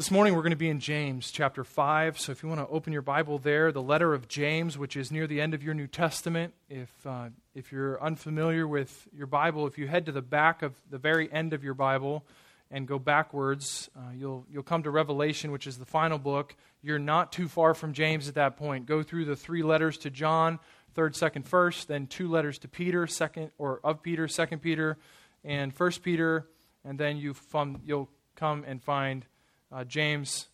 This morning we're going to be in James chapter 5, so if you want to open your Bible there, the letter of James, which is near the end of your New Testament. If you're unfamiliar with your Bible, if you head to the back of the very end of your Bible and go backwards, you'll come to Revelation, which is the final book. You're not too far from James at that point. Go through the three letters to John, 3rd, 2nd, 1st, then two letters to Peter, 2nd, or of Peter, 2nd Peter, and 1st Peter, and then you'll come and find James,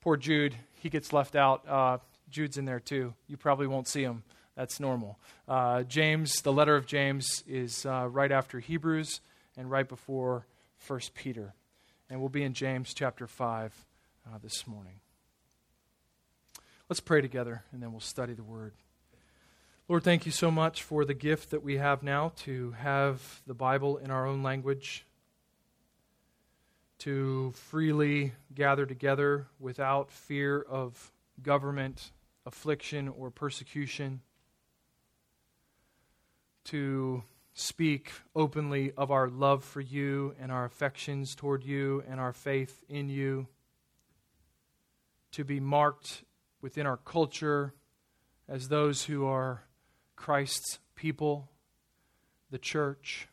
poor Jude, he gets left out. Jude's in there too. You probably won't see him. That's normal. James, the letter of James is right after Hebrews and right before 1 Peter. And we'll be in James chapter 5 this morning. Let's pray together and then we'll study the Word. Lord, thank you so much for the gift that we have now to have the Bible in our own language, to freely gather together without fear of government, affliction, or persecution, to speak openly of our love for you and our affections toward you and our faith in you, to be marked within our culture as those who are Christ's people, the church,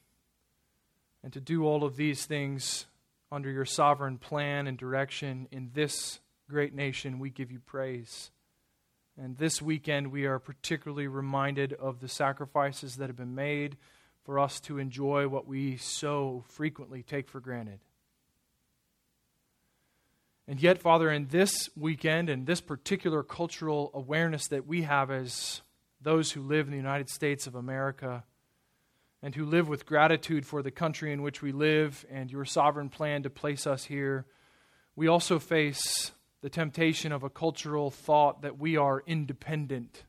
and to do all of these things under your sovereign plan and direction in this great nation. We give you praise. And this weekend we are particularly reminded of the sacrifices that have been made for us to enjoy what we so frequently take for granted. And yet, Father, in this weekend and this particular cultural awareness that we have as those who live in the United States of America, and who live with gratitude for the country in which we live and your sovereign plan to place us here, we also face the temptation of a cultural thought that we are independent.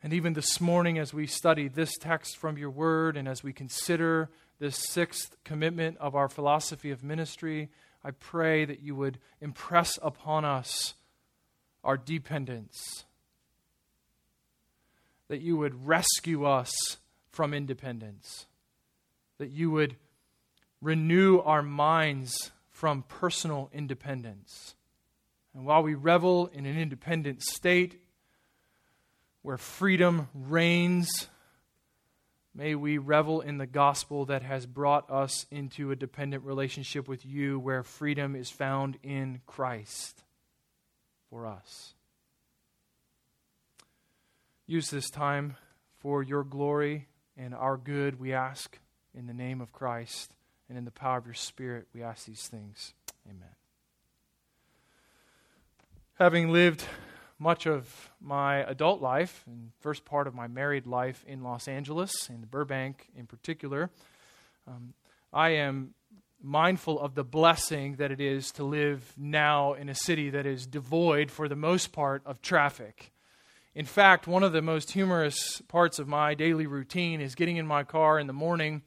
And even this morning, as we study this text from your word and as we consider this sixth commitment of our philosophy of ministry, I pray that you would impress upon us our dependence, that you would rescue us from independence, that you would renew our minds from personal independence. And while we revel in an independent state where freedom reigns, may we revel in the gospel that has brought us into a dependent relationship with you where freedom is found in Christ for us. Use this time for your glory and our good, we ask, in the name of Christ and in the power of your Spirit, we ask these things. Amen. Having lived much of my adult life and first part of my married life in Los Angeles, in Burbank in particular, I am mindful of the blessing that it is to live now in a city that is devoid, for the most part, of traffic. In fact, one of the most humorous parts of my daily routine is getting in my car in the morning,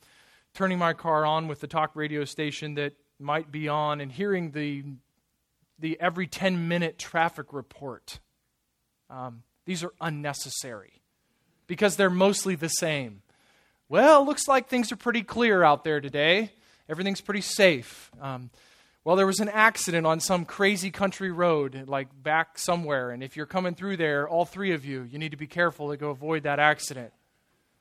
turning my car on with the talk radio station that might be on, and hearing the every 10-minute traffic report. These are unnecessary because they're mostly the same. Well, looks like things are pretty clear out there today. Everything's pretty safe. Well, there was an accident on some crazy country road, like back somewhere, and if you're coming through there, all three of you, you need to be careful to go avoid that accident.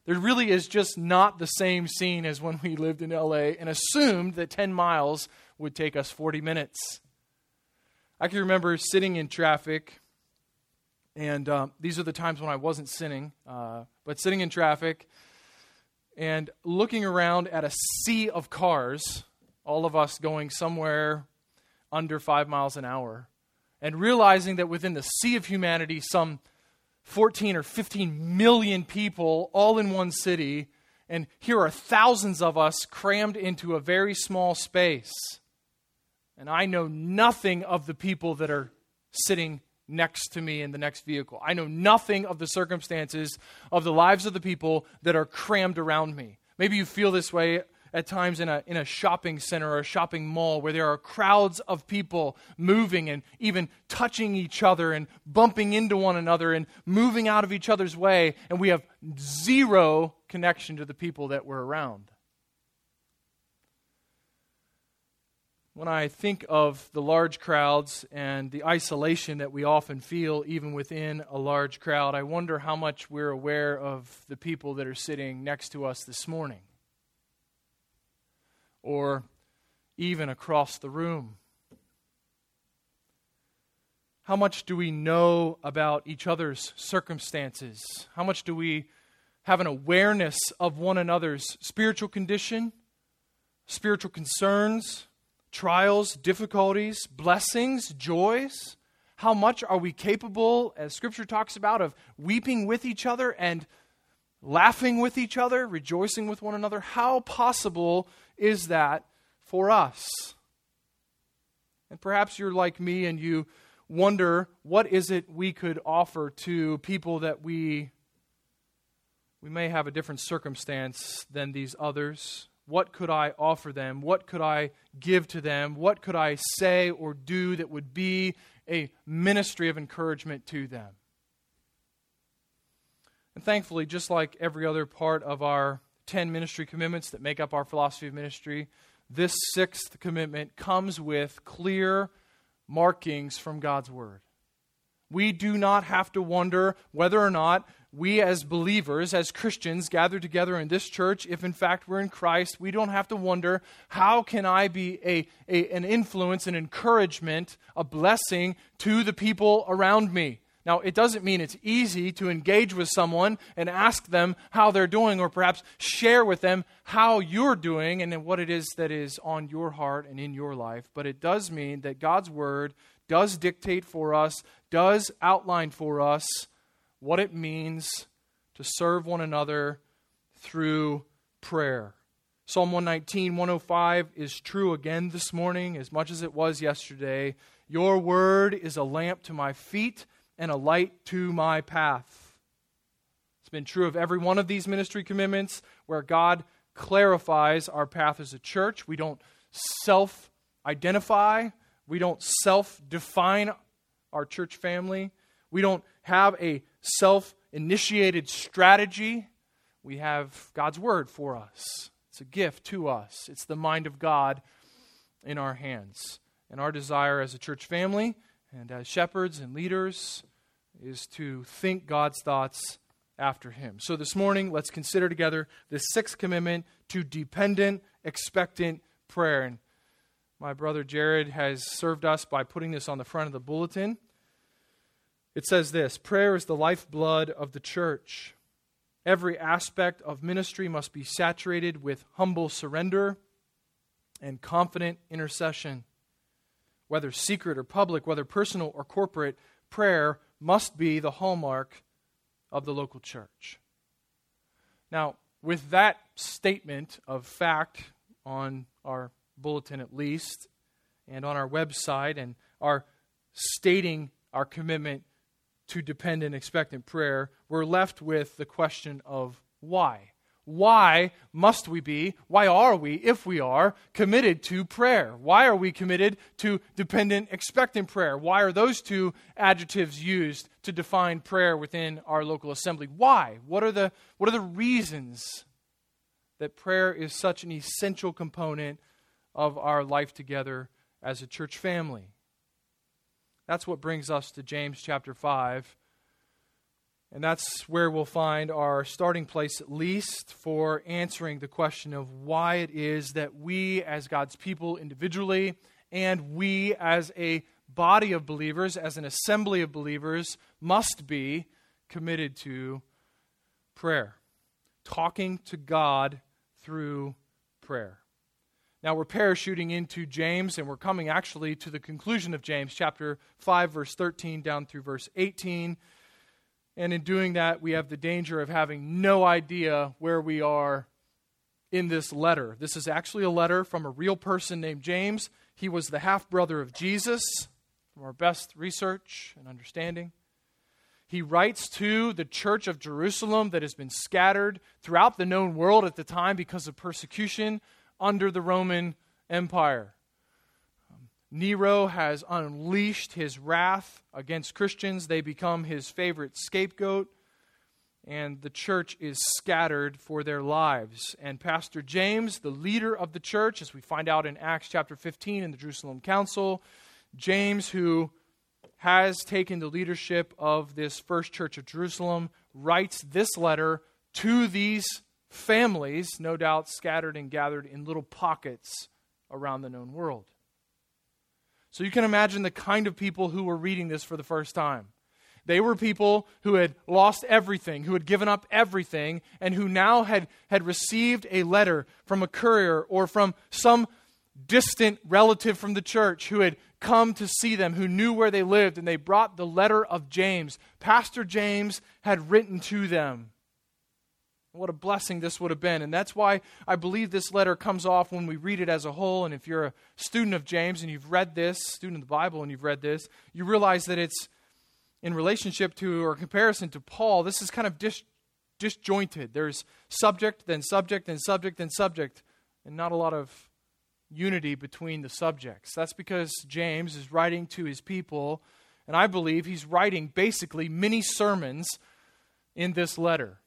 There really is just not the same scene as when we lived in L.A. and assumed that 10 miles would take us 40 minutes. I can remember sitting in traffic, and these are the times when I wasn't sinning, but sitting in traffic and looking around at a sea of cars, all of us going somewhere under 5 miles an hour, and realizing that within the sea of humanity, some 14 or 15 million people all in one city, and here are thousands of us crammed into a very small space. And I know nothing of the people that are sitting next to me in the next vehicle. I know nothing of the circumstances of the lives of the people that are crammed around me. Maybe you feel this way at times in a shopping center or a shopping mall where there are crowds of people moving and even touching each other and bumping into one another and moving out of each other's way, and we have zero connection to the people that we're around. When I think of the large crowds and the isolation that we often feel even within a large crowd, I wonder how much we're aware of the people that are sitting next to us this morning, or even across the room. How much do we know about each other's circumstances? How much do we have an awareness of one another's spiritual condition, spiritual concerns, trials, difficulties, blessings, joys? How much are we capable, as Scripture talks about, of weeping with each other and laughing with each other, rejoicing with one another? How possible is that for us? And perhaps you're like me and you wonder, what is it we could offer to people that we may have a different circumstance than these others? What could I offer them? What could I give to them? What could I say or do that would be a ministry of encouragement to them? And thankfully, just like every other part of our 10 ministry commitments that make up our philosophy of ministry, this sixth commitment comes with clear markings from God's Word. We do not have to wonder whether or not we as believers, as Christians, gathered together in this church, if in fact we're in Christ, we don't have to wonder, how can I be an influence, an encouragement, a blessing to the people around me? Now, it doesn't mean it's easy to engage with someone and ask them how they're doing, or perhaps share with them how you're doing and what it is that is on your heart and in your life. But it does mean that God's Word does dictate for us, does outline for us what it means to serve one another through prayer. Psalm 119, 105 is true again this morning as much as it was yesterday. Your word is a lamp to my feet and a light to my path. It's been true of every one of these ministry commitments where God clarifies our path as a church. We don't self-identify. We don't self-define our church family. We don't have a self-initiated strategy. We have God's Word for us. It's a gift to us. It's the mind of God in our hands. And our desire as a church family and as shepherds and leaders is to think God's thoughts after Him. So this morning, let's consider together the sixth commitment to dependent, expectant prayer. And my brother Jared has served us by putting this on the front of the bulletin. It says this: prayer is the lifeblood of the church. Every aspect of ministry must be saturated with humble surrender and confident intercession. Whether secret or public, whether personal or corporate, prayer must be the hallmark of the local church. Now, with that statement of fact on our bulletin at least, and on our website, and our stating our commitment to dependent, expectant prayer, we're left with the question of why. Why must we be, why are we, if we are, committed to prayer? Why are we committed to dependent, expectant prayer? Why are those two adjectives used to define prayer within our local assembly? Why? What are the reasons that prayer is such an essential component of our life together as a church family? That's what brings us to James chapter 5. And that's where we'll find our starting place, at least, for answering the question of why it is that we as God's people individually, and we as a body of believers, as an assembly of believers, must be committed to prayer. Talking to God through prayer. Now, we're parachuting into James, and we're coming actually to the conclusion of James, chapter 5, verse 13, down through verse 18. And in doing that, we have the danger of having no idea where we are in this letter. This is actually a letter from a real person named James. He was the half-brother of Jesus, from our best research and understanding. He writes to the church of Jerusalem that has been scattered throughout the known world at the time because of persecution under the Roman Empire. Nero has unleashed his wrath against Christians. They become his favorite scapegoat. and the church is scattered for their lives. And Pastor James, the leader of the church, as we find out in Acts chapter 15 in the Jerusalem Council, James, who has taken the leadership of this first church of Jerusalem, writes this letter to these families, no doubt scattered and gathered in little pockets around the known world. So you can imagine the kind of people who were reading this for the first time. They were people who had lost everything, who had given up everything, and who now had received a letter from a courier or from some distant relative from the church who had come to see them, who knew where they lived, and they brought the letter of James. Pastor James had written to them. What a blessing this would have been. And that's why I believe this letter comes off when we read it as a whole. And if you're a student of James and you've read this, student of the Bible, and you've read this, you realize that it's in relationship to or comparison to Paul. This is kind of disjointed. There's subject, then subject, then subject, then subject, and not a lot of unity between the subjects. That's because James is writing to his people, and I believe he's writing basically mini sermons in this letter.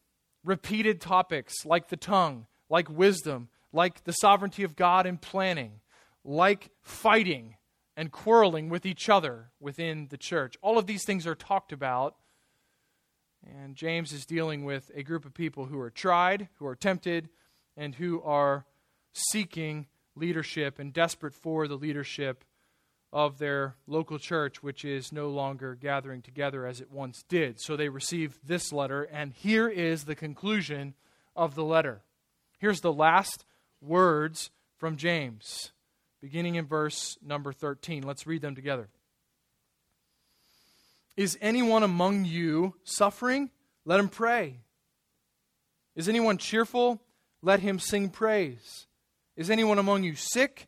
Repeated topics like the tongue, like wisdom, like the sovereignty of God in planning, like fighting and quarreling with each other within the church. All of these things are talked about, and James is dealing with a group of people who are tried, who are tempted, and who are seeking leadership and desperate for the leadership of their local church, which is no longer gathering together as it once did. So they received this letter, and here is the conclusion of the letter. Here's the last words from James, beginning in verse number 13. Let's read them together. Is anyone among you suffering? Let him pray. Is anyone cheerful? Let him sing praise. Is anyone among you sick?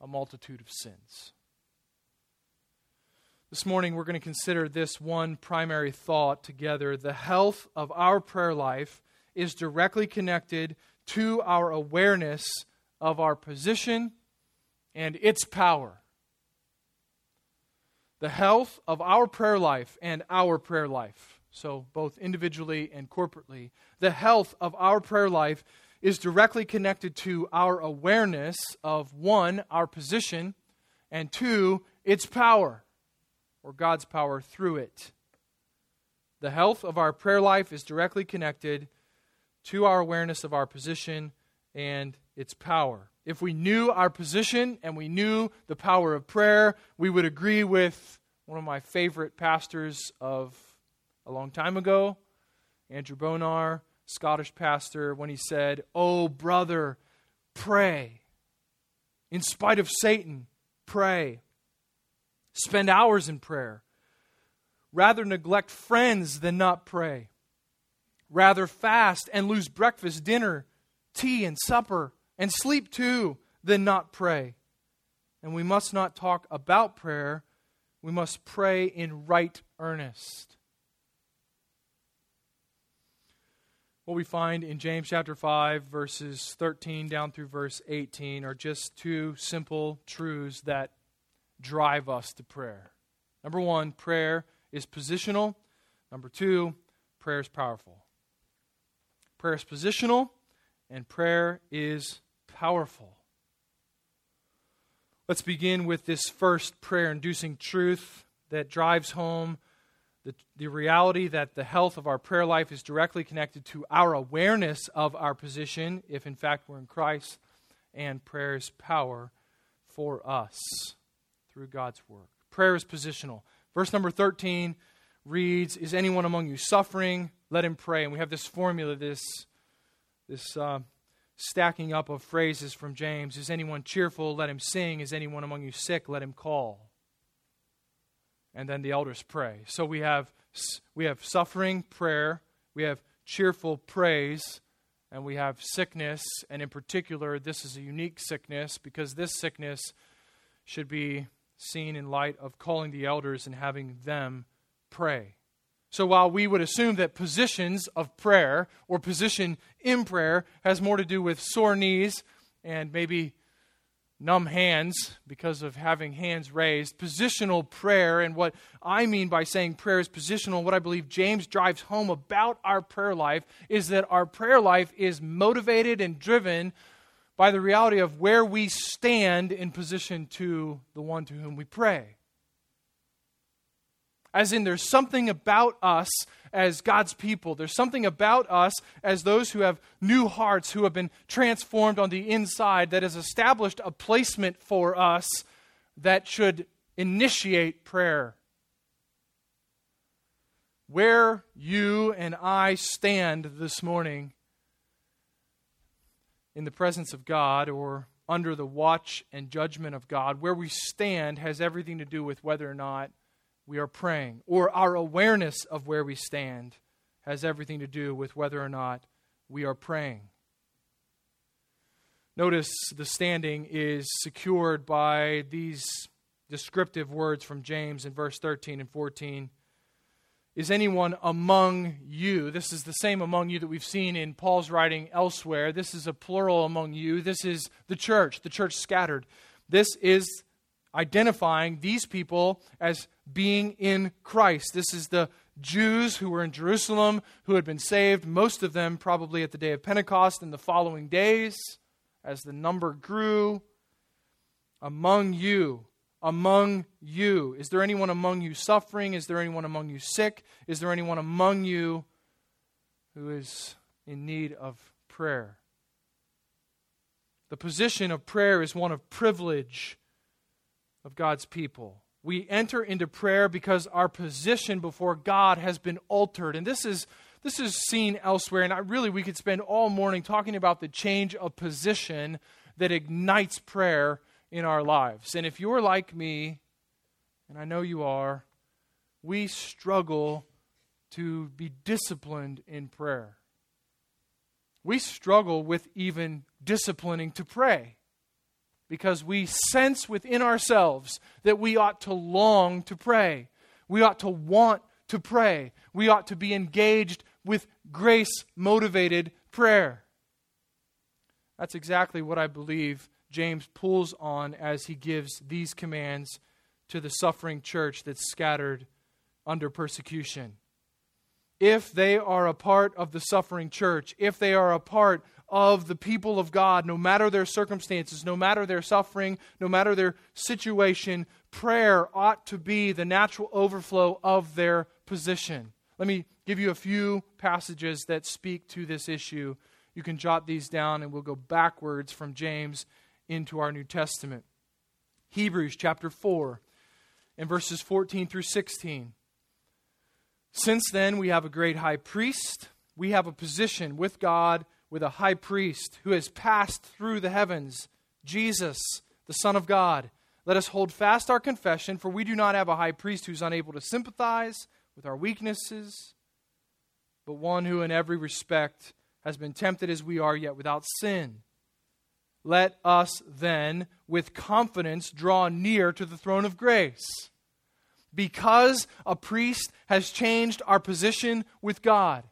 a multitude of sins. This morning we're going to consider this one primary thought together. The health of our prayer life is directly connected to our awareness of our position and its power. The health of our prayer life and our prayer life, so both individually and corporately, the health of our prayer life is directly connected to our awareness of, one, our position, and two, its power, or God's power through it. The health of our prayer life is directly connected to our awareness of our position and its power. If we knew our position and we knew the power of prayer, we would agree with one of my favorite pastors of a long time ago, Andrew Bonar, Scottish pastor, when he said, "Oh, brother, pray. In spite of Satan, pray. Spend hours in prayer. Rather neglect friends than not pray. Rather fast and lose breakfast, dinner, tea, and supper, and sleep too, than not pray. And we must not talk about prayer. We must pray in right earnest." What we find in James chapter 5, verses 13 down through verse 18 are just two simple truths that drive us to prayer. Number one, prayer is positional. Number two, prayer is powerful. Prayer is positional, and prayer is powerful. Let's begin with this first prayer-inducing truth that drives home the reality that the health of our prayer life is directly connected to our awareness of our position, if in fact we're in Christ, and prayer's power for us through God's work. Prayer is positional. Verse number 13 reads, "Is anyone among you suffering? Let him pray." And we have this formula, this stacking up of phrases from James. "Is anyone cheerful? Let him sing. Is anyone among you sick? Let him call." And then the elders pray. So we have suffering, prayer, we have cheerful praise, and we have sickness. And in particular, this is a unique sickness because this sickness should be seen in light of calling the elders and having them pray. So while we would assume that positions of prayer or position in prayer has more to do with sore knees and maybe numb hands because of having hands raised, positional prayer, and what I mean by saying prayer is positional, what I believe James drives home about our prayer life is that our prayer life is motivated and driven by the reality of where we stand in position to the one to whom we pray. As in, there's something about us as God's people. There's something about us as those who have new hearts, who have been transformed on the inside, that has established a placement for us that should initiate prayer. Where you and I stand this morning in the presence of God or under the watch and judgment of God, where we stand has everything to do with whether or not we are praying, or our awareness of where we stand has everything to do with whether or not we are praying. Notice the standing is secured by these descriptive words from James in verse 13 and 14. "Is anyone among you?" This is the same among you that we've seen in Paul's writing elsewhere. This is a plural among you. This is the church scattered. This is identifying these people as being in Christ. This is the Jews who were in Jerusalem, who had been saved, most of them probably at the day of Pentecost and the following days, as the number grew. Among you, is there anyone among you suffering? Is there anyone among you sick? Is there anyone among you who is in need of prayer? The position of prayer is one of privilege of God's people. We enter into prayer because our position before God has been altered. And this is seen elsewhere. And we could spend all morning talking about the change of position that ignites prayer in our lives. And if you're like me, and I know you are, we struggle to be disciplined in prayer. We struggle with even disciplining to pray, because we sense within ourselves that we ought to long to pray. We ought to want to pray. We ought to be engaged with grace-motivated prayer. That's exactly what I believe James pulls on as he gives these commands to the suffering church that's scattered under persecution. If they are a part of the suffering church, if they are a part of the people of God, no matter their circumstances, no matter their suffering, no matter their situation, prayer ought to be the natural overflow of their position. Let me give you a few passages that speak to this issue. You can jot these down, and we'll go backwards from James into our New Testament. Hebrews chapter 4 and verses 14 through 16. "Since then, we have a great high priest. We have a position with God, with a high priest who has passed through the heavens, Jesus, the Son of God. Let us hold fast our confession, for we do not have a high priest who's unable to sympathize with our weaknesses, but one who in every respect has been tempted as we are, yet without sin. Let us then with confidence draw near to the throne of grace." Because a priest has changed our position with God.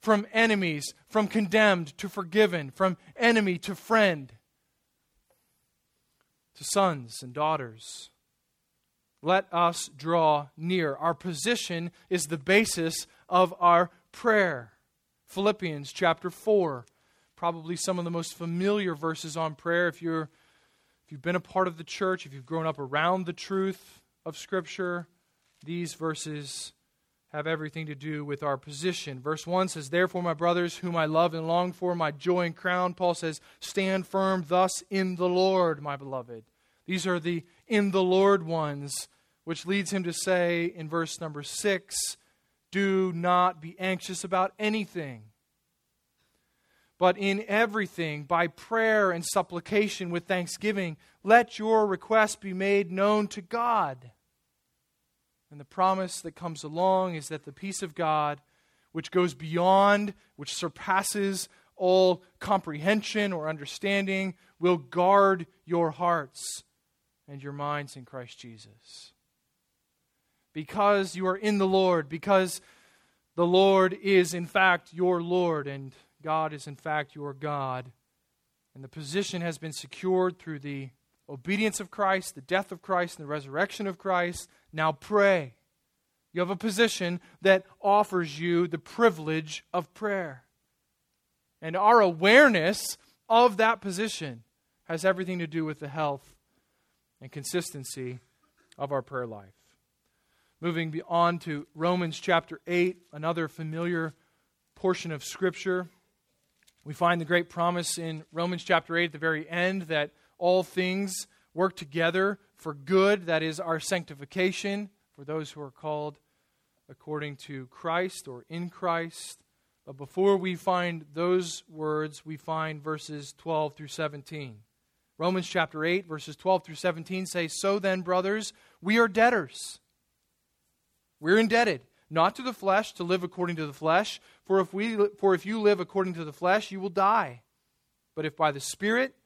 From enemies, from condemned to forgiven, from enemy to friend, to sons and daughters. Let us draw near. Our position is the basis of our prayer. Philippians chapter 4, probably some of the most familiar verses on prayer. If you've been a part of the church, if you've grown up around the truth of Scripture, these verses have everything to do with our position. Verse 1 says, "Therefore, my brothers, whom I love and long for, my joy and crown," Paul says, "stand firm thus in the Lord, my beloved." These are the in the Lord ones, which leads him to say in verse number 6, "Do not be anxious about anything, but in everything, by prayer and supplication with thanksgiving, let your requests be made known to God." And the promise that comes along is that the peace of God, which goes beyond, which surpasses all comprehension or understanding, will guard your hearts and your minds in Christ Jesus. Because you are in the Lord, because the Lord is in fact your Lord, and God is in fact your God. And the position has been secured through the obedience of Christ, the death of Christ, and the resurrection of Christ. Now pray. You have a position that offers you the privilege of prayer. And our awareness of that position has everything to do with the health and consistency of our prayer life. Moving on to Romans chapter 8, another familiar portion of Scripture. We find the great promise in Romans chapter 8 at the very end that all things work together for good. That is our sanctification for those who are called according to Christ or in Christ. But before we find those words, we find verses 12 through 17. Romans chapter 8, verses 12 through 17 say, "So then, brothers, we are debtors." We're indebted. "Not to the flesh, to live according to the flesh. For if you live according to the flesh, you will die. But if by the Spirit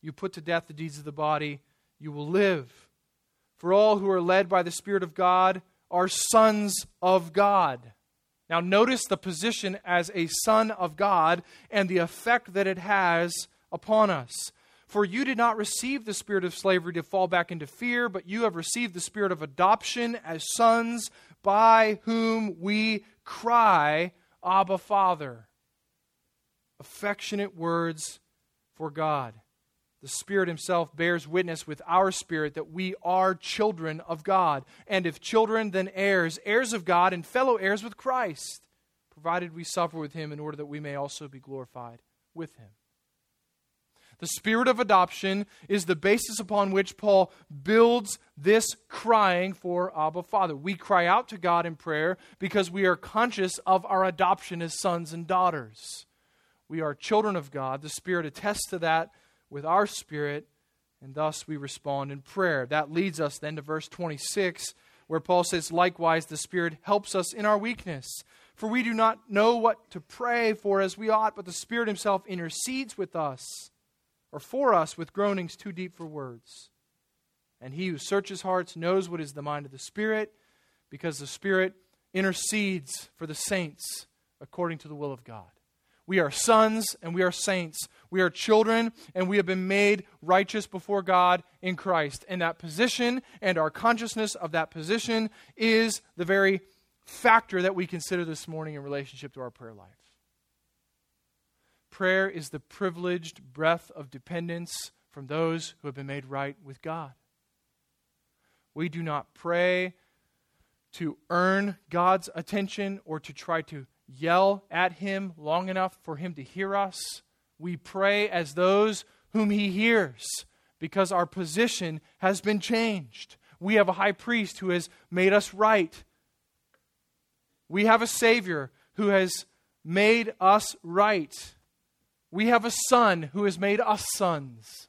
you put to death the deeds of the body, you will live. For all who are led by the Spirit of God are sons of God." Now notice the position as a son of God and the effect that it has upon us. "For you did not receive the spirit of slavery to fall back into fear, but you have received the spirit of adoption as sons, by whom we cry, 'Abba, Father.'" Affectionate words for God. "The Spirit himself bears witness with our spirit that we are children of God. And if children, then heirs, heirs of God and fellow heirs with Christ, provided we suffer with him in order that we may also be glorified with him." The spirit of adoption is the basis upon which Paul builds this crying for Abba, Father. We cry out to God in prayer because we are conscious of our adoption as sons and daughters. We are children of God. The Spirit attests to that with our spirit, and thus we respond in prayer. That leads us then to verse 26, where Paul says, "Likewise, the Spirit helps us in our weakness. For we do not know what to pray for as we ought, but the Spirit himself intercedes with us, or for us, with groanings too deep for words. And he who searches hearts knows what is the mind of the Spirit, because the Spirit intercedes for the saints according to the will of God." We are sons and we are saints. We are children and we have been made righteous before God in Christ. And that position and our consciousness of that position is the very factor that we consider this morning in relationship to our prayer life. Prayer is the privileged breath of dependence from those who have been made right with God. We do not pray to earn God's attention or to try to yell at him long enough for him to hear us. We pray as those whom he hears because our position has been changed. We have a high priest who has made us right. We have a Savior who has made us right. We have a Son who has made us sons.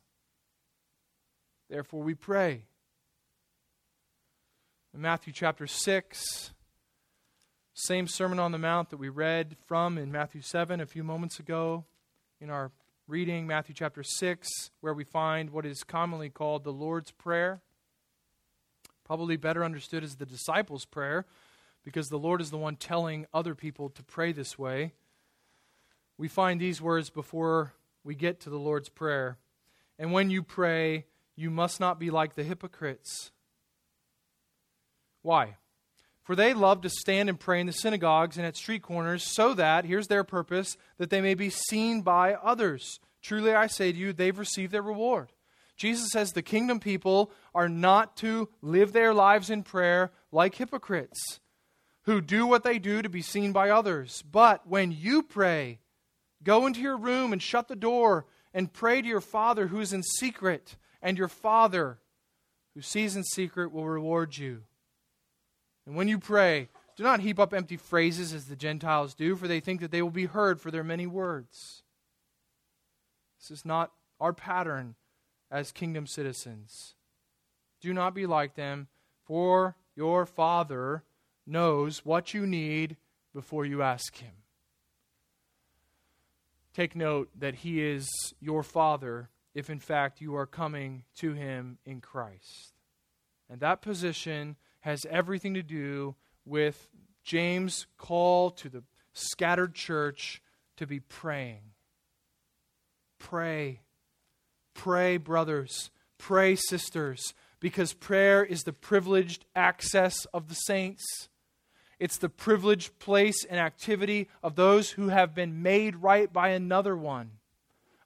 Therefore we pray. In Matthew chapter 6, same Sermon on the Mount that we read from in Matthew 7 a few moments ago, in our reading, Matthew chapter 6, where we find what is commonly called the Lord's Prayer, probably better understood as the disciples' prayer, because the Lord is the one telling other people to pray this way. We find these words before we get to the Lord's Prayer. "And when you pray, you must not be like the hypocrites." Why? "For they love to stand and pray in the synagogues and at street corners, so that," here's their purpose, "that they may be seen by others. Truly I say to you, they've received their reward." Jesus says the kingdom people are not to live their lives in prayer like hypocrites who do what they do to be seen by others. But when you pray, go into your room and shut the door and pray to your Father who is in secret, and your Father who sees in secret will reward you. And when you pray, do not heap up empty phrases as the Gentiles do, for they think that they will be heard for their many words. This is not our pattern as kingdom citizens. Do not be like them, for your Father knows what you need before you ask Him. Take note that He is your Father if in fact you are coming to Him in Christ. And that position has everything to do with James' call to the scattered church to be praying. Pray. Pray, brothers. Pray, sisters. Because prayer is the privileged access of the saints. It's the privileged place and activity of those who have been made right by another one.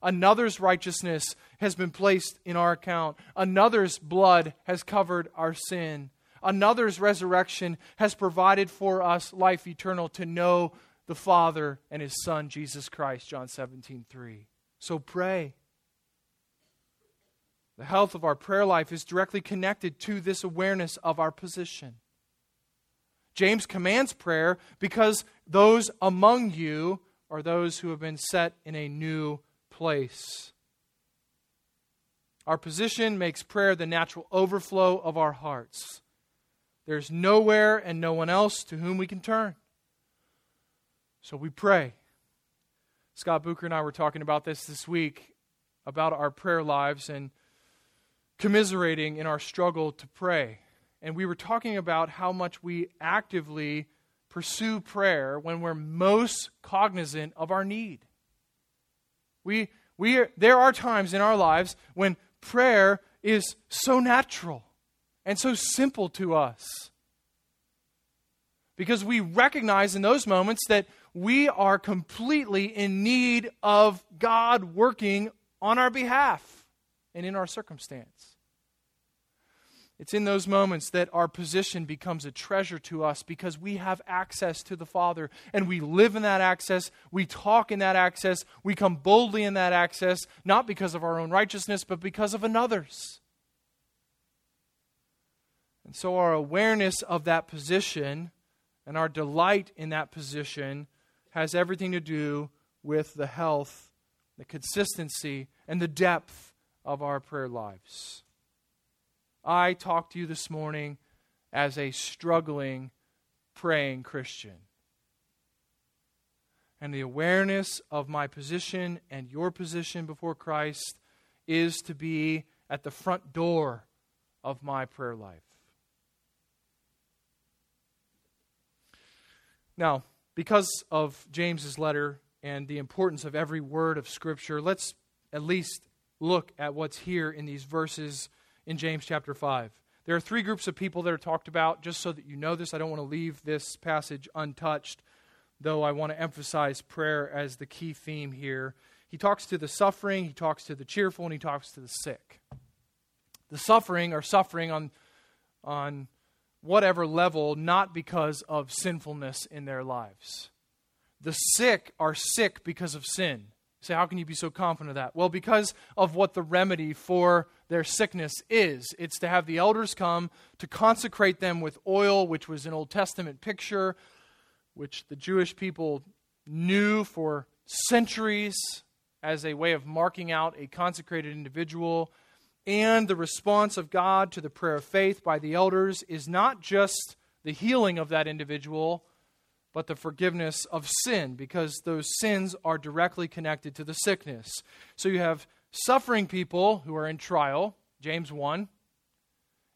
Another's righteousness has been placed in our account. Another's blood has covered our sin. Another's resurrection has provided for us life eternal to know the Father and His Son, Jesus Christ, John 17:3. So pray. The health of our prayer life is directly connected to this awareness of our position. James commands prayer because those among you are those who have been set in a new place. Our position makes prayer the natural overflow of our hearts. There's nowhere and no one else to whom we can turn. So we pray. Scott Booker and I were talking about this week, about our prayer lives and commiserating in our struggle to pray. And we were talking about how much we actively pursue prayer when we're most cognizant of our need. There are times in our lives when prayer is so natural and so simple to us, because we recognize in those moments that we are completely in need of God working on our behalf and in our circumstance. It's in those moments that our position becomes a treasure to us, because we have access to the Father and we live in that access, we talk in that access, we come boldly in that access, not because of our own righteousness, but because of another's. And so our awareness of that position and our delight in that position has everything to do with the health, the consistency, and the depth of our prayer lives. I talk to you this morning as a struggling, praying Christian. And the awareness of my position and your position before Christ is to be at the front door of my prayer life. Now, because of James's letter and the importance of every word of Scripture, let's at least look at what's here in these verses in James chapter 5. There are three groups of people that are talked about, just so that you know this. I don't want to leave this passage untouched, though I want to emphasize prayer as the key theme here. He talks to the suffering, he talks to the cheerful, and he talks to the sick. The suffering are suffering on whatever level, not because of sinfulness in their lives. The sick are sick because of sin. So how can you be so confident of that? Well, because of what the remedy for their sickness is. It's to have the elders come to consecrate them with oil, which was an Old Testament picture, which the Jewish people knew for centuries as a way of marking out a consecrated individual. And the response of God to the prayer of faith by the elders is not just the healing of that individual, but the forgiveness of sin, because those sins are directly connected to the sickness. So you have suffering people who are in trial, James 1.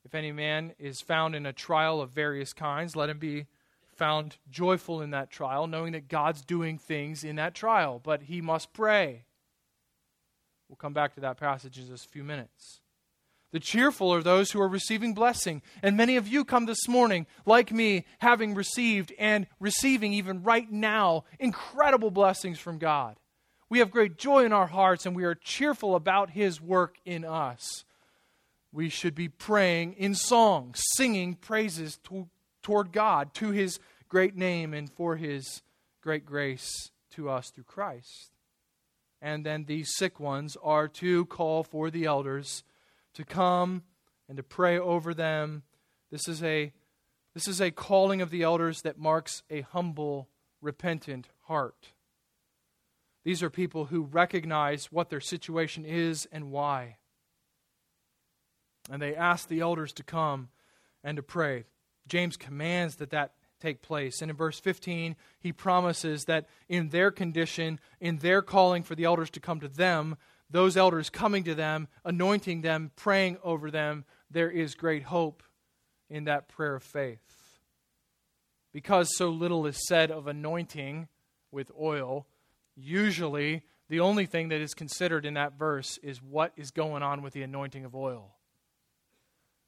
If any man is found in a trial of various kinds, let him be found joyful in that trial, knowing that God's doing things in that trial, but he must pray. We'll come back to that passage in just a few minutes. The cheerful are those who are receiving blessing. And many of you come this morning, like me, having received and receiving even right now incredible blessings from God. We have great joy in our hearts and we are cheerful about His work in us. We should be praying in song, singing praises to toward God, to His great name and for His great grace to us through Christ. And then these sick ones are to call for the elders to come and to pray over them. This is a calling of the elders that marks a humble, repentant heart. These are people who recognize what their situation is and why. And they ask the elders to come and to pray. James commands that take place. And in verse 15, he promises that in their condition, in their calling for the elders to come to them, those elders coming to them, anointing them, praying over them, there is great hope in that prayer of faith. Because so little is said of anointing with oil, usually the only thing that is considered in that verse is what is going on with the anointing of oil.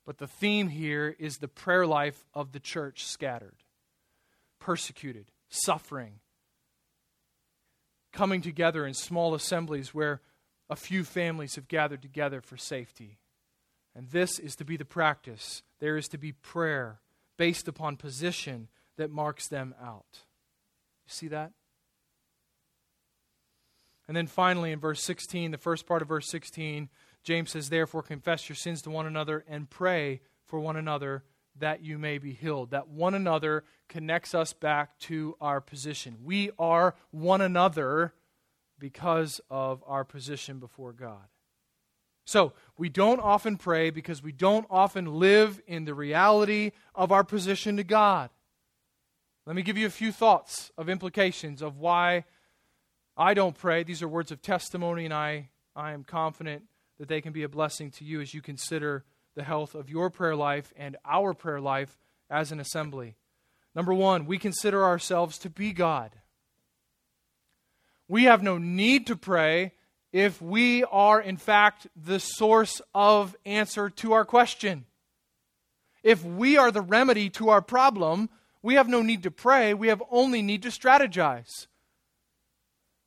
But the theme here is the prayer life of the church scattered, persecuted, suffering, coming together in small assemblies where a few families have gathered together for safety. And this is to be the practice. There is to be prayer based upon position that marks them out. You see that? And then finally in verse 16, the first part of verse 16, James says, "Therefore confess your sins to one another and pray for one another that you may be healed." That one another connects us back to our position. We are one another because of our position before God. So, we don't often pray because we don't often live in the reality of our position to God. Let me give you a few thoughts of implications of why I don't pray. These are words of testimony, and I am confident that they can be a blessing to you as you consider the health of your prayer life and our prayer life as an assembly. Number one, we consider ourselves to be God. We have no need to pray if we are, in fact, the source of answer to our question. If we are the remedy to our problem, we have no need to pray. We have only need to strategize.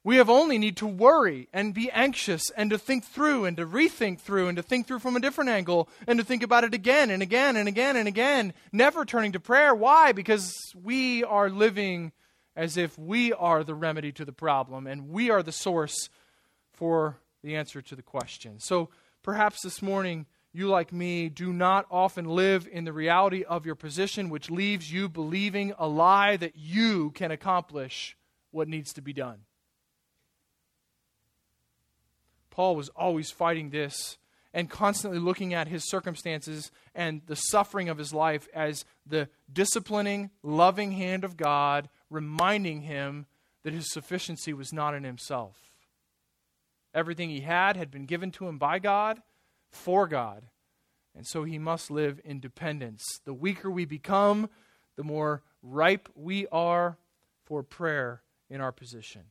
We have only need to worry and be anxious and to think through and to rethink through and to think through from a different angle and to think about it again and again and again and again, never turning to prayer. Why? Because we are living as if we are the remedy to the problem and we are the source for the answer to the question. So perhaps this morning, you like me do not often live in the reality of your position, which leaves you believing a lie that you can accomplish what needs to be done. Paul was always fighting this and constantly looking at his circumstances and the suffering of his life as the disciplining, loving hand of God, reminding him that his sufficiency was not in himself. Everything he had been given to him by God, for God. And so he must live in dependence. The weaker we become, the more ripe we are for prayer in our position.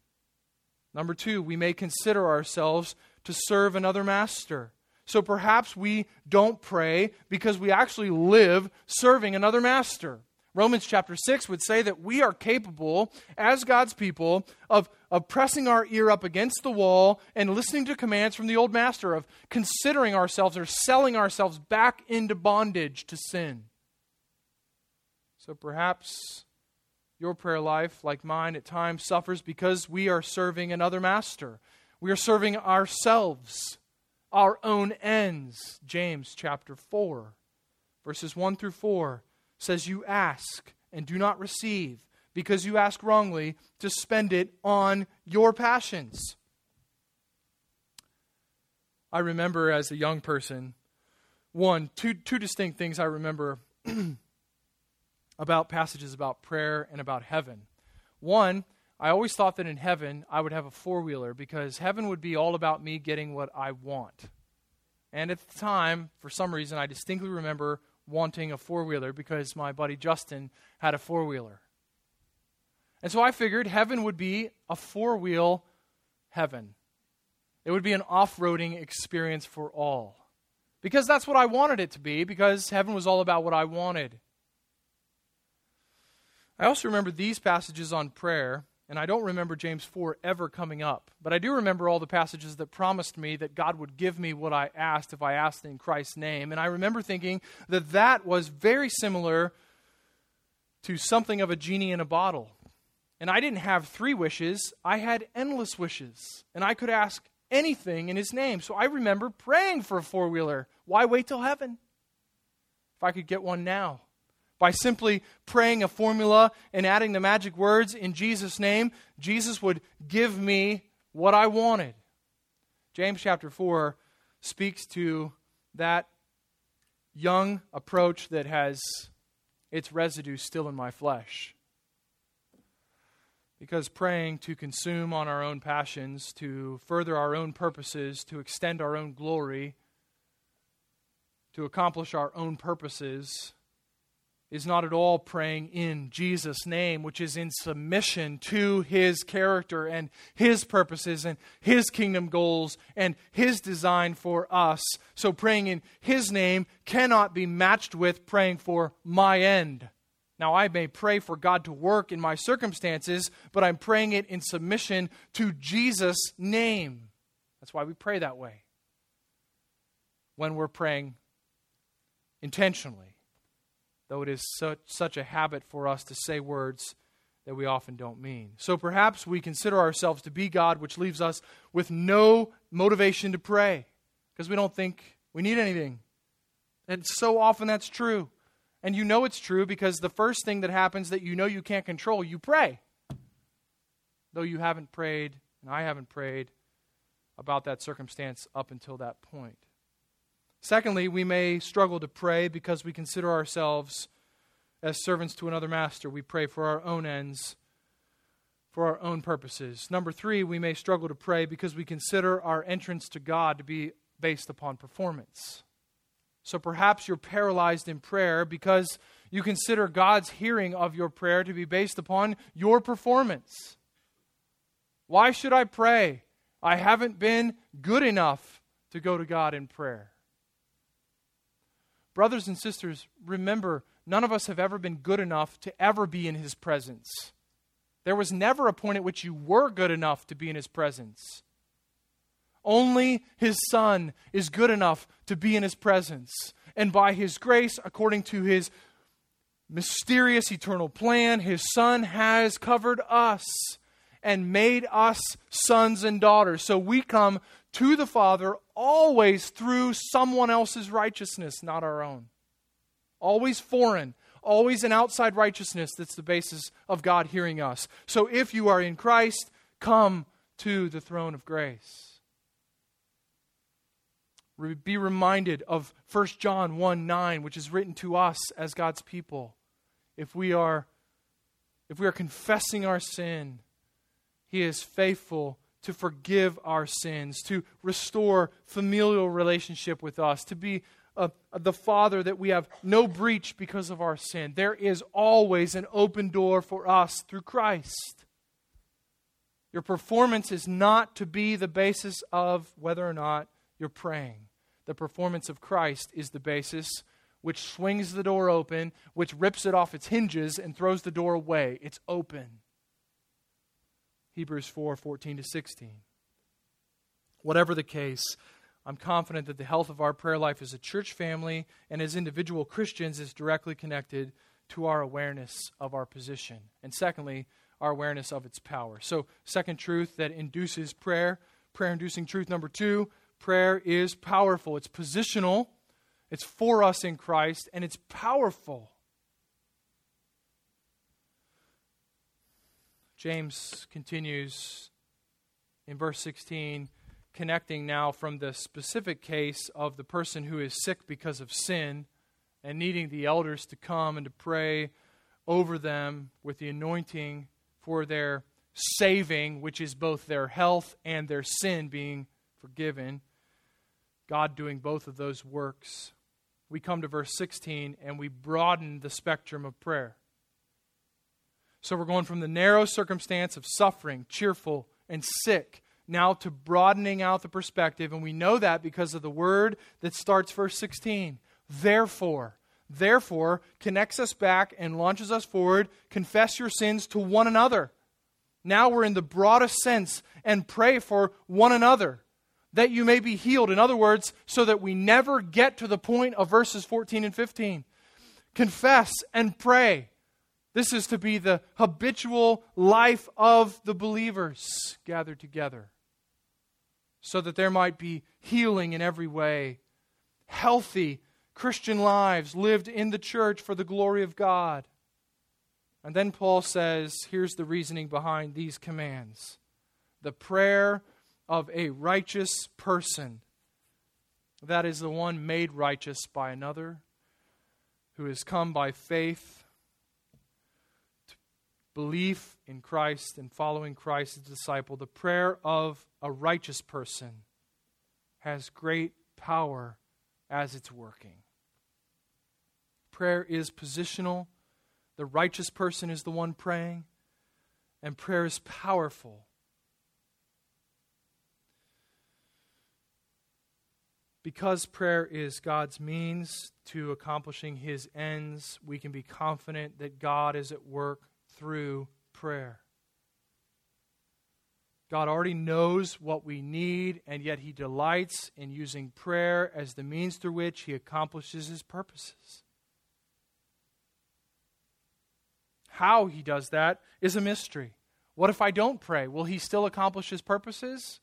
Number two, we may consider ourselves to serve another master. So perhaps we don't pray because we actually live serving another master. Romans chapter 6 would say that we are capable, as God's people, of pressing our ear up against the wall and listening to commands from the old master, of considering ourselves or selling ourselves back into bondage to sin. So perhaps your prayer life, like mine at times, suffers because we are serving another master. We are serving ourselves, our own ends. James chapter 4, verses 1 through 4 says, "You ask and do not receive because you ask wrongly to spend it on your passions." I remember as a young person, two distinct things I remember about passages about prayer and about heaven. One, I always thought that in heaven I would have a four-wheeler because heaven would be all about me getting what I want. And at the time, for some reason, I distinctly remember wanting a four-wheeler because my buddy Justin had a four-wheeler. And so I figured heaven would be a four-wheel heaven. It would be an off-roading experience for all. Because that's what I wanted it to be, because heaven was all about what I wanted. I also remember these passages on prayer, and I don't remember James 4 ever coming up, but I do remember all the passages that promised me that God would give me what I asked if I asked in Christ's name, and I remember thinking that was very similar to something of a genie in a bottle. And I didn't have three wishes. I had endless wishes. And I could ask anything in his name. So I remember praying for a four-wheeler. Why wait till heaven? If I could get one now. By simply praying a formula and adding the magic words in Jesus' name, Jesus would give me what I wanted. James chapter 4 speaks to that young approach that has its residue still in my flesh. Because praying to consume on our own passions, to further our own purposes, to extend our own glory, to accomplish our own purposes, is not at all praying in Jesus' name, which is in submission to his character and his purposes and his kingdom goals and his design for us. So praying in his name cannot be matched with praying for my end. Now, I may pray for God to work in my circumstances, but I'm praying it in submission to Jesus' name. That's why we pray that way. When we're praying intentionally, though it is such a habit for us to say words that we often don't mean. So perhaps we consider ourselves to be God, which leaves us with no motivation to pray because we don't think we need anything. And so often that's true. And you know it's true because the first thing that happens that you know you can't control, you pray. Though you haven't prayed, and I haven't prayed about that circumstance up until that point. Secondly, we may struggle to pray because we consider ourselves as servants to another master. We pray for our own ends, for our own purposes. Number three, we may struggle to pray because we consider our entrance to God to be based upon performance. So perhaps you're paralyzed in prayer because you consider God's hearing of your prayer to be based upon your performance. Why should I pray? I haven't been good enough to go to God in prayer. Brothers and sisters, remember, none of us have ever been good enough to ever be in his presence. There was never a point at which you were good enough to be in his presence. Only his Son is good enough to be in his presence. And by his grace, according to his mysterious eternal plan, his Son has covered us and made us sons and daughters. So we come to the Father always through someone else's righteousness, not our own. Always foreign. Always an outside righteousness that's the basis of God hearing us. So if you are in Christ, come to the throne of grace. Be reminded of 1 John 1:9, which is written to us as God's people. If we are confessing our sin, he is faithful to forgive our sins, to restore familial relationship with us, to be the Father that we have no breach because of our sin. There is always an open door for us through Christ. Your performance is not to be the basis of whether or not you're praying. The performance of Christ is the basis which swings the door open, which rips it off its hinges and throws the door away. It's open. Hebrews 4:14-16. Whatever the case, I'm confident that the health of our prayer life as a church family and as individual Christians is directly connected to our awareness of our position. And secondly, our awareness of its power. So, second truth that induces prayer, prayer-inducing truth number two, prayer is powerful. It's positional, it's for us in Christ, and it's powerful. James continues in verse 16, connecting now from the specific case of the person who is sick because of sin and needing the elders to come and to pray over them with the anointing for their saving, which is both their health and their sin being forgiven. God doing both of those works. We come to verse 16 and we broaden the spectrum of prayer. So we're going from the narrow circumstance of suffering, cheerful, and sick, now to broadening out the perspective. And we know that because of the word that starts verse 16. Therefore. Therefore connects us back and launches us forward. Confess your sins to one another. Now we're in the broadest sense and pray for one another, that you may be healed. In other words, so that we never get to the point of verses 14 and 15. Confess and pray This is to be the habitual life of the believers gathered together, so that there might be healing in every way, healthy Christian lives lived in the church for the glory of God. And then Paul says, here's the reasoning behind these commands. The prayer of a righteous person, that is the one made righteous by another, who has come by faith, belief in Christ and following Christ as a disciple. The prayer of a righteous person has great power as it's working. Prayer is positional. The righteous person is the one praying, and prayer is powerful. Because prayer is God's means to accomplishing His ends, we can be confident that God is at work through prayer. God already knows what we need, and yet He delights in using prayer as the means through which He accomplishes His purposes. How He does that is a mystery. What if I don't pray? Will He still accomplish His purposes?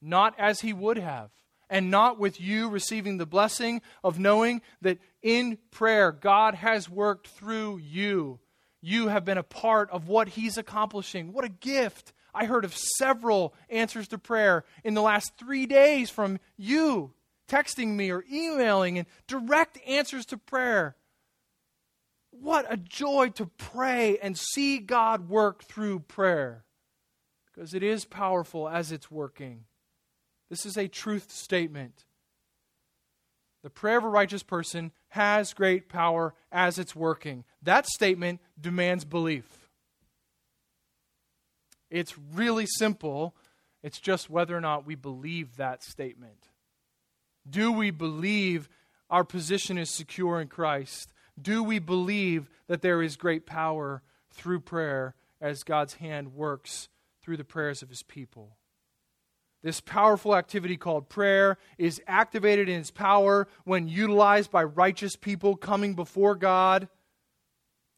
Not as He would have, and not with you receiving the blessing of knowing that in prayer God has worked through you. You have been a part of what He's accomplishing. What a gift. I heard of several answers to prayer in the last 3 days from you texting me or emailing, and direct answers to prayer. What a joy to pray and see God work through prayer, because it is powerful as it's working. This is a truth statement. The prayer of a righteous person has great power as it's working. That statement demands belief. It's really simple. It's just whether or not we believe that statement. Do we believe our position is secure in Christ? Do we believe that there is great power through prayer as God's hand works through the prayers of His people? This powerful activity called prayer is activated in its power when utilized by righteous people coming before God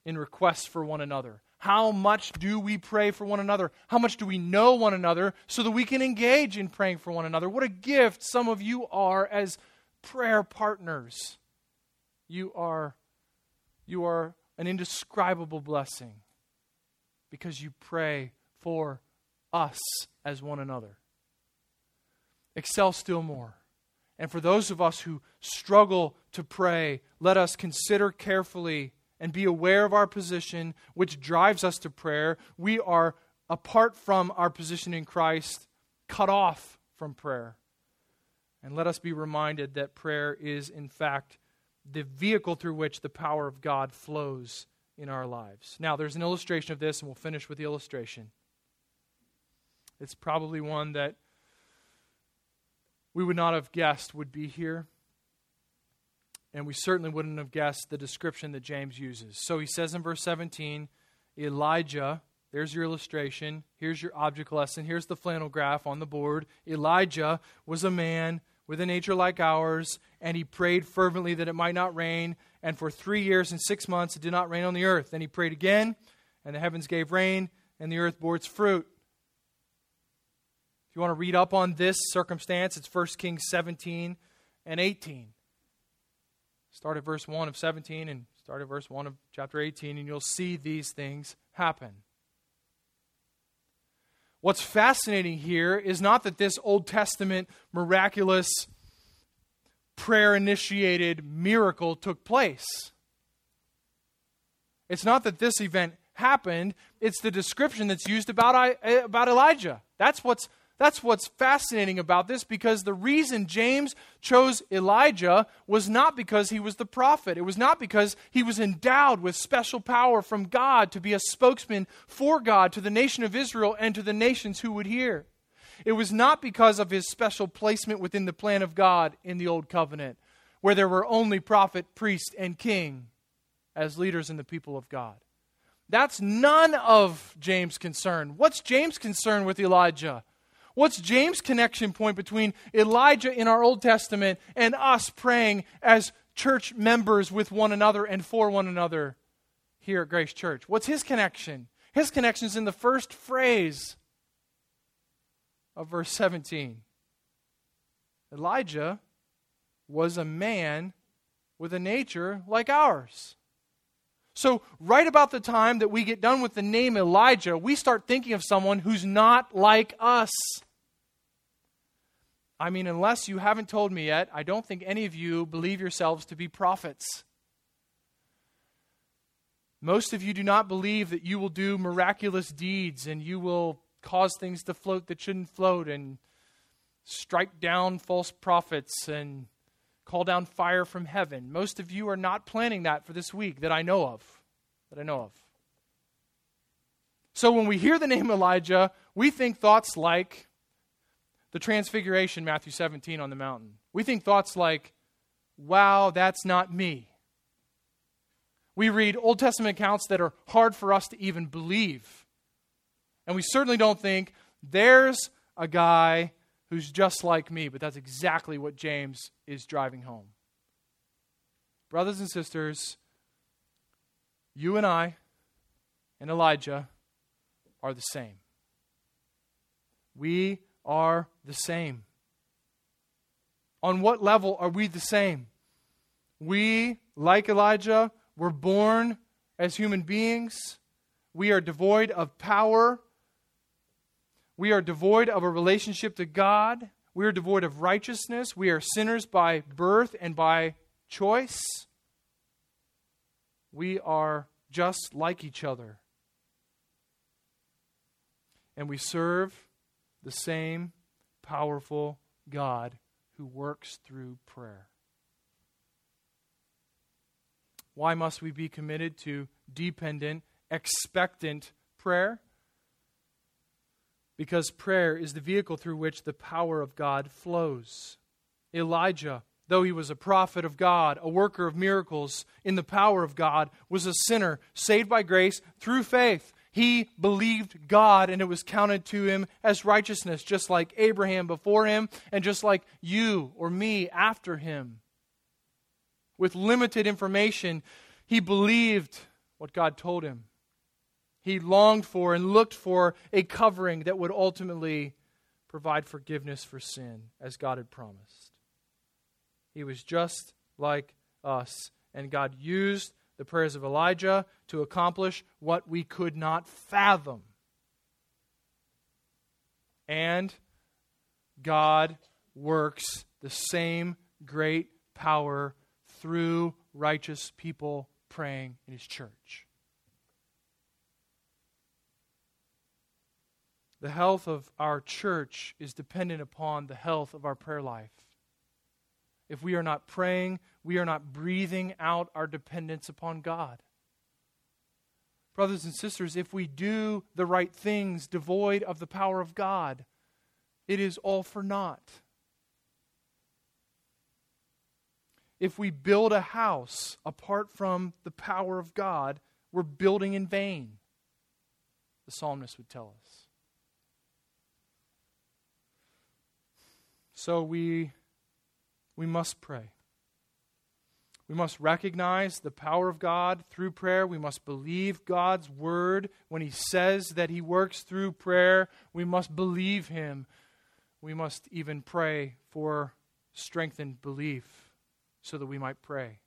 in requests for one another. How much do we pray for one another? How much do we know one another so that we can engage in praying for one another? What a gift some of you are as prayer partners. You are an indescribable blessing because you pray for us as one another. Excel still more. And for those of us who struggle to pray, let us consider carefully and be aware of our position, which drives us to prayer. We are, apart from our position in Christ, cut off from prayer. And let us be reminded that prayer is, in fact, the vehicle through which the power of God flows in our lives. Now, there's an illustration of this, and we'll finish with the illustration. It's probably one that we would not have guessed would be here, and we certainly wouldn't have guessed the description that James uses. So he says in verse 17, Elijah, there's your illustration, here's your object lesson, here's the flannel graph on the board. Elijah was a man with a nature like ours, and he prayed fervently that it might not rain. And for 3 years and 6 months it did not rain on the earth. Then he prayed again, and the heavens gave rain, and the earth bore its fruit. If you want to read up on this circumstance, it's 1 Kings 17 and 18. Start at verse 1 of 17 and start at verse 1 of chapter 18, and you'll see these things happen. What's fascinating here is not that this Old Testament miraculous prayer-initiated miracle took place. It's not that this event happened. It's the description that's used about Elijah. That's what's fascinating about this, because the reason James chose Elijah was not because he was the prophet. It was not because he was endowed with special power from God to be a spokesman for God to the nation of Israel and to the nations who would hear. It was not because of his special placement within the plan of God in the Old Covenant, where there were only prophet, priest, and king as leaders in the people of God. That's none of James' concern. What's James' concern with Elijah? What's James' connection point between Elijah in our Old Testament and us praying as church members with one another and for one another? here at Grace Church. What's his connection? His connection is in the first phrase of verse 17. Elijah was a man with a nature like ours. So right about the time that we get done with the name Elijah, we start thinking of someone who's not like us. I mean, unless you haven't told me yet, I don't think any of you believe yourselves to be prophets. Most of you do not believe that you will do miraculous deeds and you will cause things to float that shouldn't float and strike down false prophets and call down fire from heaven. Most of you are not planning that for this week that I know of. So when we hear the name Elijah, we think thoughts like the Transfiguration, Matthew 17 on the mountain. We think thoughts like, wow, that's not me. We read Old Testament accounts that are hard for us to even believe. And we certainly don't think, there's a guy who's just like me. But that's exactly what James is driving home. Brothers and sisters, you and I and Elijah are the same. We are the same. On what level are we the same? We, like Elijah, we're born as human beings. We are devoid of power. We are devoid of a relationship to God. We are devoid of righteousness. We are sinners by birth and by choice. We are just like each other. And we serve the same powerful God who works through prayer. Why must we be committed to dependent, expectant prayer? Because prayer is the vehicle through which the power of God flows. Elijah, though he was a prophet of God, a worker of miracles in the power of God, was a sinner saved by grace through faith. He believed God and it was counted to him as righteousness, just like Abraham before him and just like you or me after him. With limited information, he believed what God told him. He longed for and looked for a covering that would ultimately provide forgiveness for sin, as God had promised. He was just like us, and God used the prayers of Elijah to accomplish what we could not fathom. And God works the same great power through righteous people praying in his church. The health of our church is dependent upon the health of our prayer life. If we are not praying, we are not breathing out our dependence upon God. Brothers and sisters, if we do the right things devoid of the power of God, it is all for naught. If we build a house apart from the power of God, we're building in vain, the psalmist would tell us. So we must pray. We must recognize the power of God through prayer. We must believe God's word when he says that he works through prayer. We must believe him. We must even pray for strengthened belief, so that we might pray.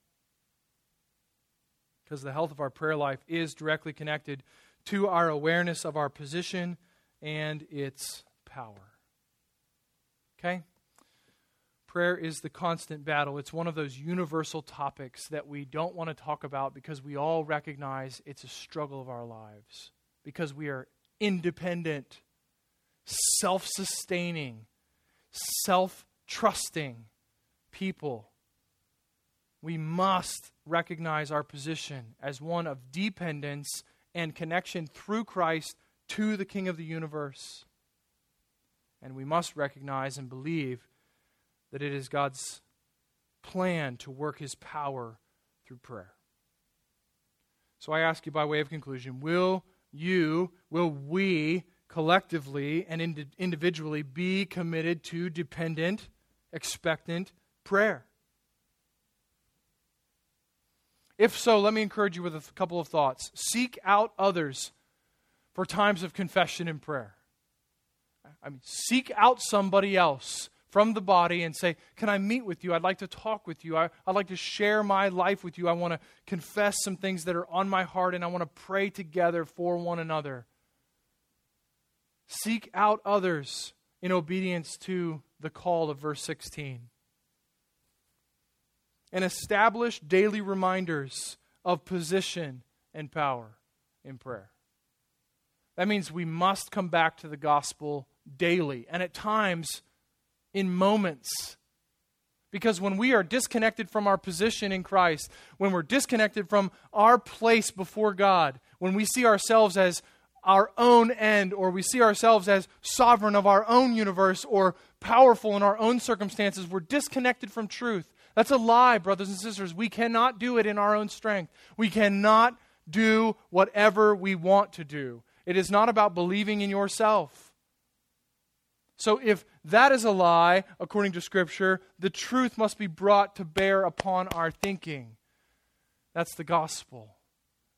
Because the health of our prayer life is directly connected to our awareness of our position and its power. Okay? Prayer is the constant battle. It's one of those universal topics that we don't want to talk about because we all recognize it's a struggle of our lives. Because we are independent, self-sustaining, self-trusting people. We must recognize our position as one of dependence and connection through Christ to the King of the universe. And we must recognize and believe that it is God's plan to work his power through prayer. So I ask you by way of conclusion, will we collectively and individually be committed to dependent, expectant prayer? If so, let me encourage you with a couple of thoughts. Seek out others for times of confession and prayer. I mean, seek out somebody else from the body and say, can I meet with you? I'd like to talk with you. I'd like to share my life with you. I want to confess some things that are on my heart, and I want to pray together for one another. Seek out others in obedience to the call of verse 16. And establish daily reminders of position and power in prayer. That means we must come back to the gospel daily, and at times in moments. Because when we are disconnected from our position in Christ, when we're disconnected from our place before God, when we see ourselves as our own end, or we see ourselves as sovereign of our own universe, or powerful in our own circumstances, we're disconnected from truth. That's a lie, brothers and sisters. We cannot do it in our own strength. We cannot do whatever we want to do. It is not about believing in yourself. So if that is a lie, according to Scripture, the truth must be brought to bear upon our thinking. That's the gospel.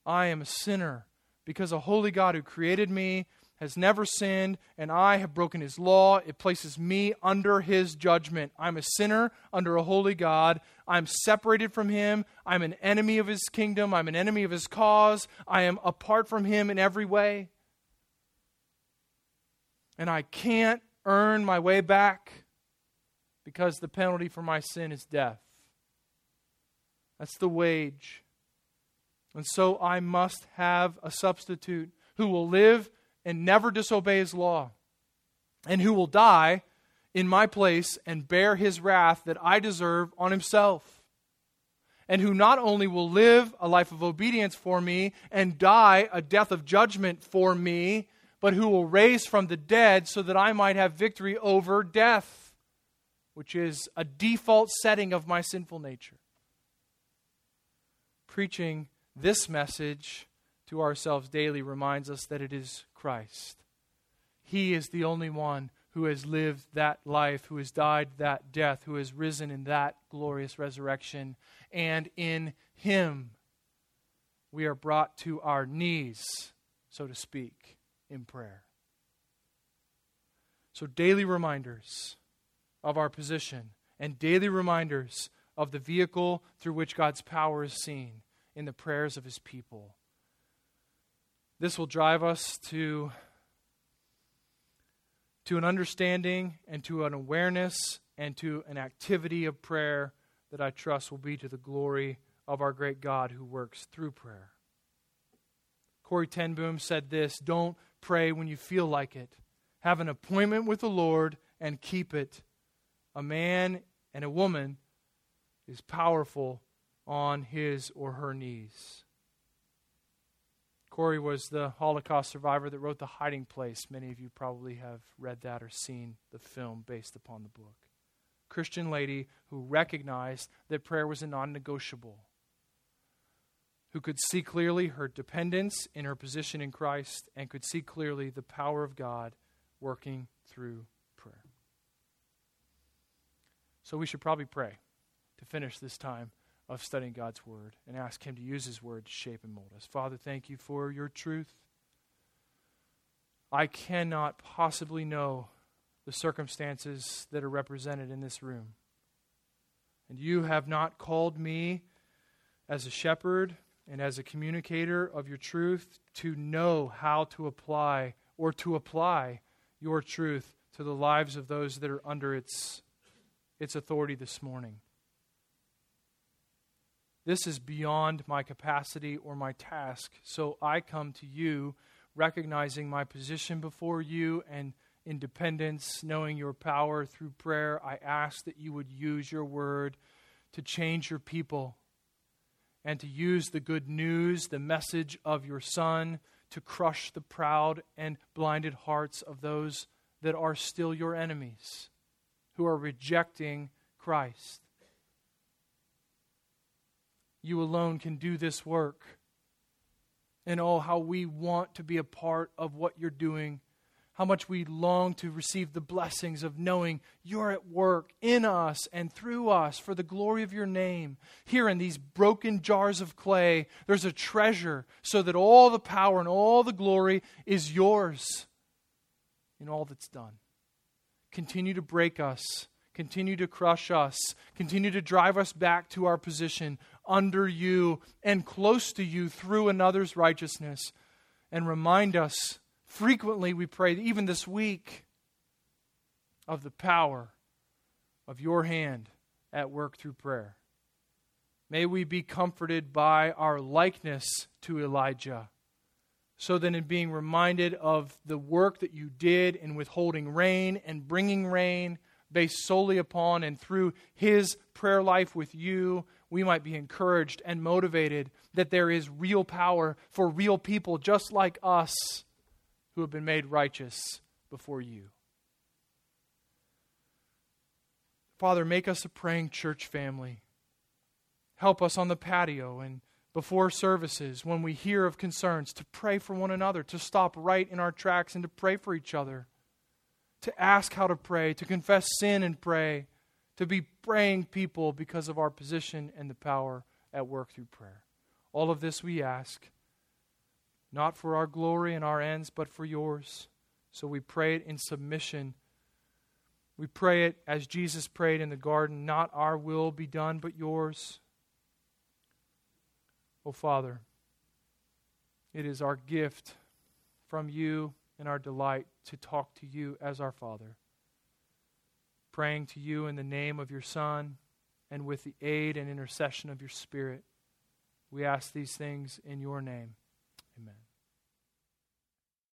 I am a sinner because a holy God who created me has never sinned, and I have broken His law. It places me under His judgment. I'm a sinner under a holy God. I'm separated from Him. I'm an enemy of His kingdom. I'm an enemy of His cause. I am apart from Him in every way. And I can't earn my way back because the penalty for my sin is death. That's the wage. And so I must have a substitute who will live and never disobey His law, and who will die in my place and bear His wrath that I deserve on Himself, and who not only will live a life of obedience for me and die a death of judgment for me, but who will raise from the dead so that I might have victory over death, which is a default setting of my sinful nature. Preaching this message to ourselves daily reminds us that it is Christ. He is the only one who has lived that life, who has died that death, who has risen in that glorious resurrection. And in Him we are brought to our knees, so to speak, in prayer. So daily reminders of our position and daily reminders of the vehicle through which God's power is seen in the prayers of His people. This will drive us to an understanding and to an awareness and to an activity of prayer that I trust will be to the glory of our great God who works through prayer. Corrie Ten Boom said this: don't pray when you feel like it. Have an appointment with the Lord and keep it. A man and a woman is powerful on his or her knees. Corrie was the Holocaust survivor that wrote The Hiding Place. Many of you probably have read that or seen the film based upon the book. Christian lady who recognized that prayer was a non-negotiable, who could see clearly her dependence in her position in Christ and could see clearly the power of God working through prayer. So we should probably pray to finish this time of studying God's Word and ask Him to use His Word to shape and mold us. Father, thank You for Your truth. I cannot possibly know the circumstances that are represented in this room. And You have not called me as a shepherd and as a communicator of Your truth to know how to apply or to apply Your truth to the lives of those that are under its authority this morning. This is beyond my capacity or my task, so I come to You recognizing my position before You and in dependence, knowing Your power through prayer. I ask that You would use Your Word to change Your people, and to use the good news, the message of Your Son, to crush the proud and blinded hearts of those that are still Your enemies, who are rejecting Christ. You alone can do this work. And oh, how we want to be a part of what You're doing, how much we long to receive the blessings of knowing you're at work in us and through us for the glory of your name. Here in these broken jars of clay, there's a treasure so that all the power and all the glory is yours in all that's done. Continue to break us. Continue to crush us. Continue to drive us back to our position under you and close to you through another's righteousness. And remind us frequently, we pray, even this week, of the power of your hand at work through prayer. May we be comforted by our likeness to Elijah, so that in being reminded of the work that you did in withholding rain and bringing rain based solely upon and through his prayer life with you, we might be encouraged and motivated that there is real power for real people just like us, who have been made righteous before you. Father, make us a praying church family. Help us on the patio and before services, when we hear of concerns, to pray for one another, to stop right in our tracks and to pray for each other, to ask how to pray, to confess sin and pray, to be praying people because of our position and the power at work through prayer. All of this we ask, not for our glory and our ends, but for yours. So we pray it in submission. We pray it as Jesus prayed in the garden, not our will be done, but yours. Oh, Father, it is our gift from you and our delight to talk to you as our Father, praying to you in the name of your Son and with the aid and intercession of your Spirit. We ask these things in your name. Amen.